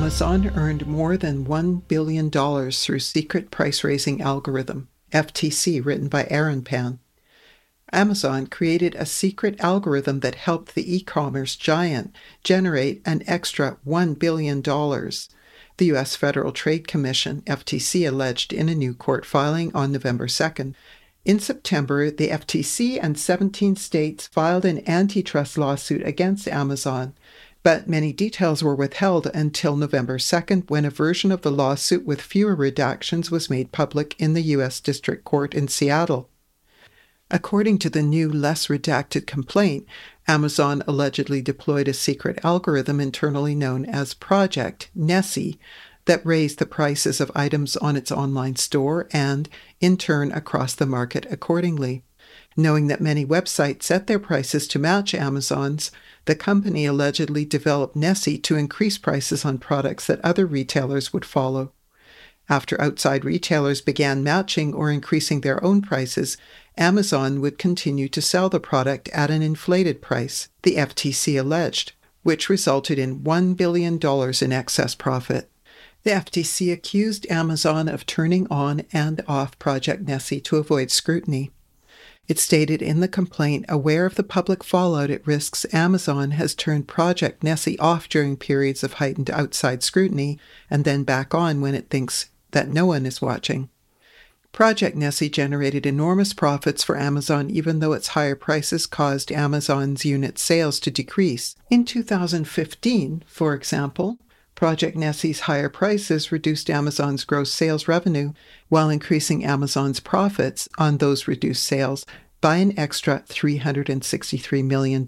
Amazon earned more than $1 billion through secret price-raising algorithm, FTC, written by Aaron Pan. Amazon created a secret algorithm that helped the e-commerce giant generate an extra $1 billion, the U.S. Federal Trade Commission, FTC, alleged in a new court filing on November 2nd. In September, the FTC and 17 states filed an antitrust lawsuit against Amazon, but many details were withheld until November 2nd, when a version of the lawsuit with fewer redactions was made public in the U.S. District Court in Seattle. According to the new, less redacted complaint, Amazon allegedly deployed a secret algorithm internally known as Project Nessie that raised the prices of items on its online store and, in turn, across the market accordingly. Knowing that many websites set their prices to match Amazon's, the company allegedly developed Nessie to increase prices on products that other retailers would follow. After outside retailers began matching or increasing their own prices, Amazon would continue to sell the product at an inflated price, the FTC alleged, which resulted in $1 billion in excess profit. The FTC accused Amazon of turning on and off Project Nessie to avoid scrutiny. It stated in the complaint, aware of the public fallout it risks, Amazon has turned Project Nessie off during periods of heightened outside scrutiny and then back on when it thinks that no one is watching. Project Nessie generated enormous profits for Amazon even though its higher prices caused Amazon's unit sales to decrease. In 2015, for example, Project Nessie's higher prices reduced Amazon's gross sales revenue while increasing Amazon's profits on those reduced sales by an extra $363 million.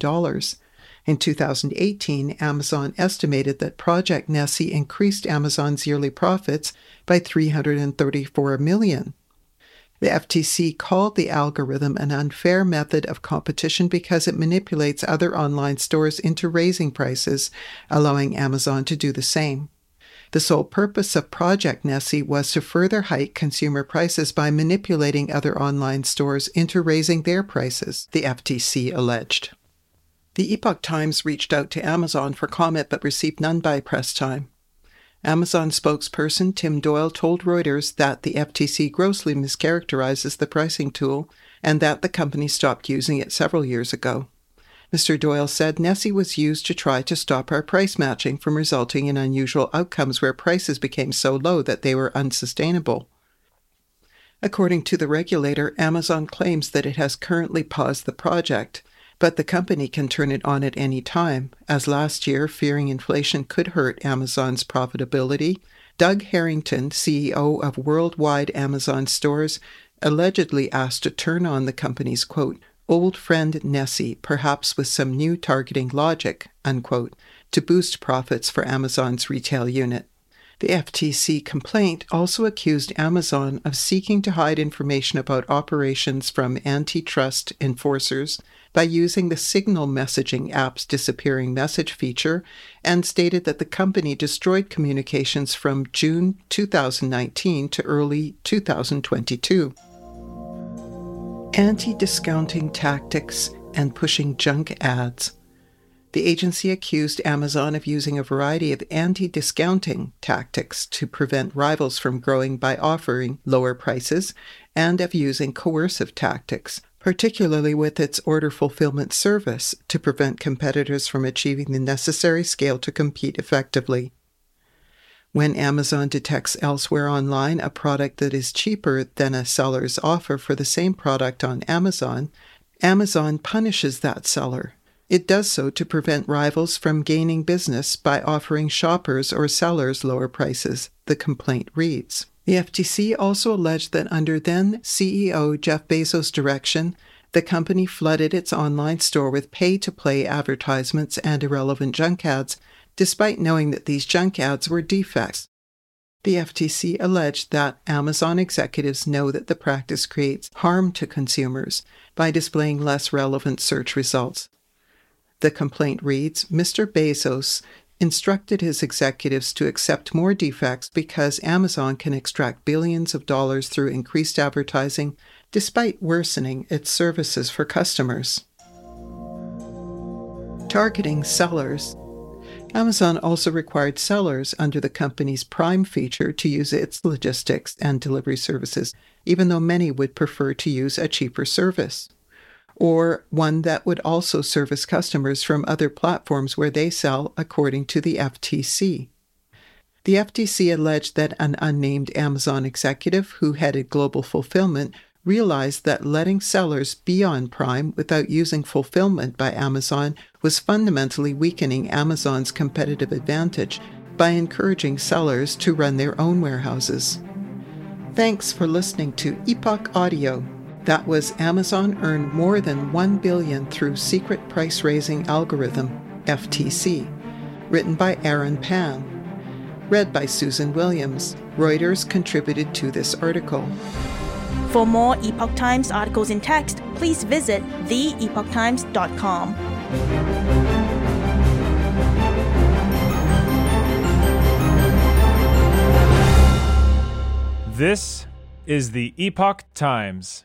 In 2018, Amazon estimated that Project Nessie increased Amazon's yearly profits by $334 million. The FTC called the algorithm an unfair method of competition because it manipulates other online stores into raising prices, allowing Amazon to do the same. The sole purpose of Project Nessie was to further hike consumer prices by manipulating other online stores into raising their prices, the FTC alleged. The Epoch Times reached out to Amazon for comment but received none by press time. Amazon spokesperson Tim Doyle told Reuters that the FTC grossly mischaracterizes the pricing tool and that the company stopped using it several years ago. Mr. Doyle said Nessie was used to try to stop our price matching from resulting in unusual outcomes where prices became so low that they were unsustainable. According to the regulator, Amazon claims that it has currently paused the project, but the company can turn it on at any time, as last year, fearing inflation could hurt Amazon's profitability, Doug Harrington, CEO of worldwide Amazon stores, allegedly asked to turn on the company's, quote, old friend Nessie, perhaps with some new targeting logic, unquote, to boost profits for Amazon's retail unit. The FTC complaint also accused Amazon of seeking to hide information about operations from antitrust enforcers by using the Signal messaging app's disappearing message feature, and stated that the company destroyed communications from June 2019 to early 2022. Anti-discounting tactics and pushing junk ads. The agency accused Amazon of using a variety of anti-discounting tactics to prevent rivals from growing by offering lower prices and of using coercive tactics, particularly with its order fulfillment service, to prevent competitors from achieving the necessary scale to compete effectively. When Amazon detects elsewhere online a product that is cheaper than a seller's offer for the same product on Amazon, Amazon punishes that seller. It does so to prevent rivals from gaining business by offering shoppers or sellers lower prices, the complaint reads. The FTC also alleged that under then-CEO Jeff Bezos' direction, the company flooded its online store with pay-to-play advertisements and irrelevant junk ads, despite knowing that these junk ads were defects. The FTC alleged that Amazon executives know that the practice creates harm to consumers by displaying less relevant search results. The complaint reads, Mr. Bezos instructed his executives to accept more defects because Amazon can extract billions of dollars through increased advertising, despite worsening its services for customers. Targeting sellers. Amazon also required sellers under the company's Prime feature to use its logistics and delivery services, even though many would prefer to use a cheaper service, or one that would also service customers from other platforms where they sell, according to the FTC. The FTC alleged that an unnamed Amazon executive who headed global fulfillment realized that letting sellers be on Prime without using fulfillment by Amazon was fundamentally weakening Amazon's competitive advantage by encouraging sellers to run their own warehouses. Thanks for listening to Epoch Audio. That was Amazon earned more than $1 billion through secret price-raising algorithm, FTC. Written by Aaron Pan. Read by Susan Williams. Reuters contributed to this article. For more Epoch Times articles in text, please visit theepochtimes.com. This is the Epoch Times.